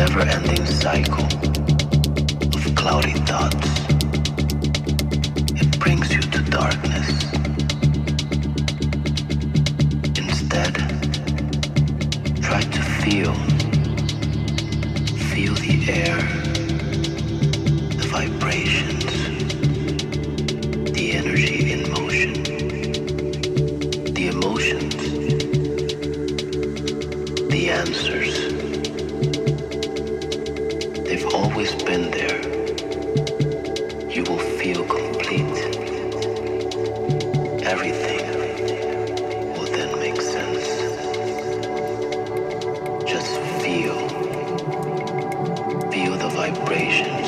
never-ending cycle of cloudy thoughts. It brings you to darkness. Instead, try to feel the air, the vibrations, the energy in motion, the emotions, the answers. They've always been there. You will feel complete. Everything will then make sense. Just feel the vibration.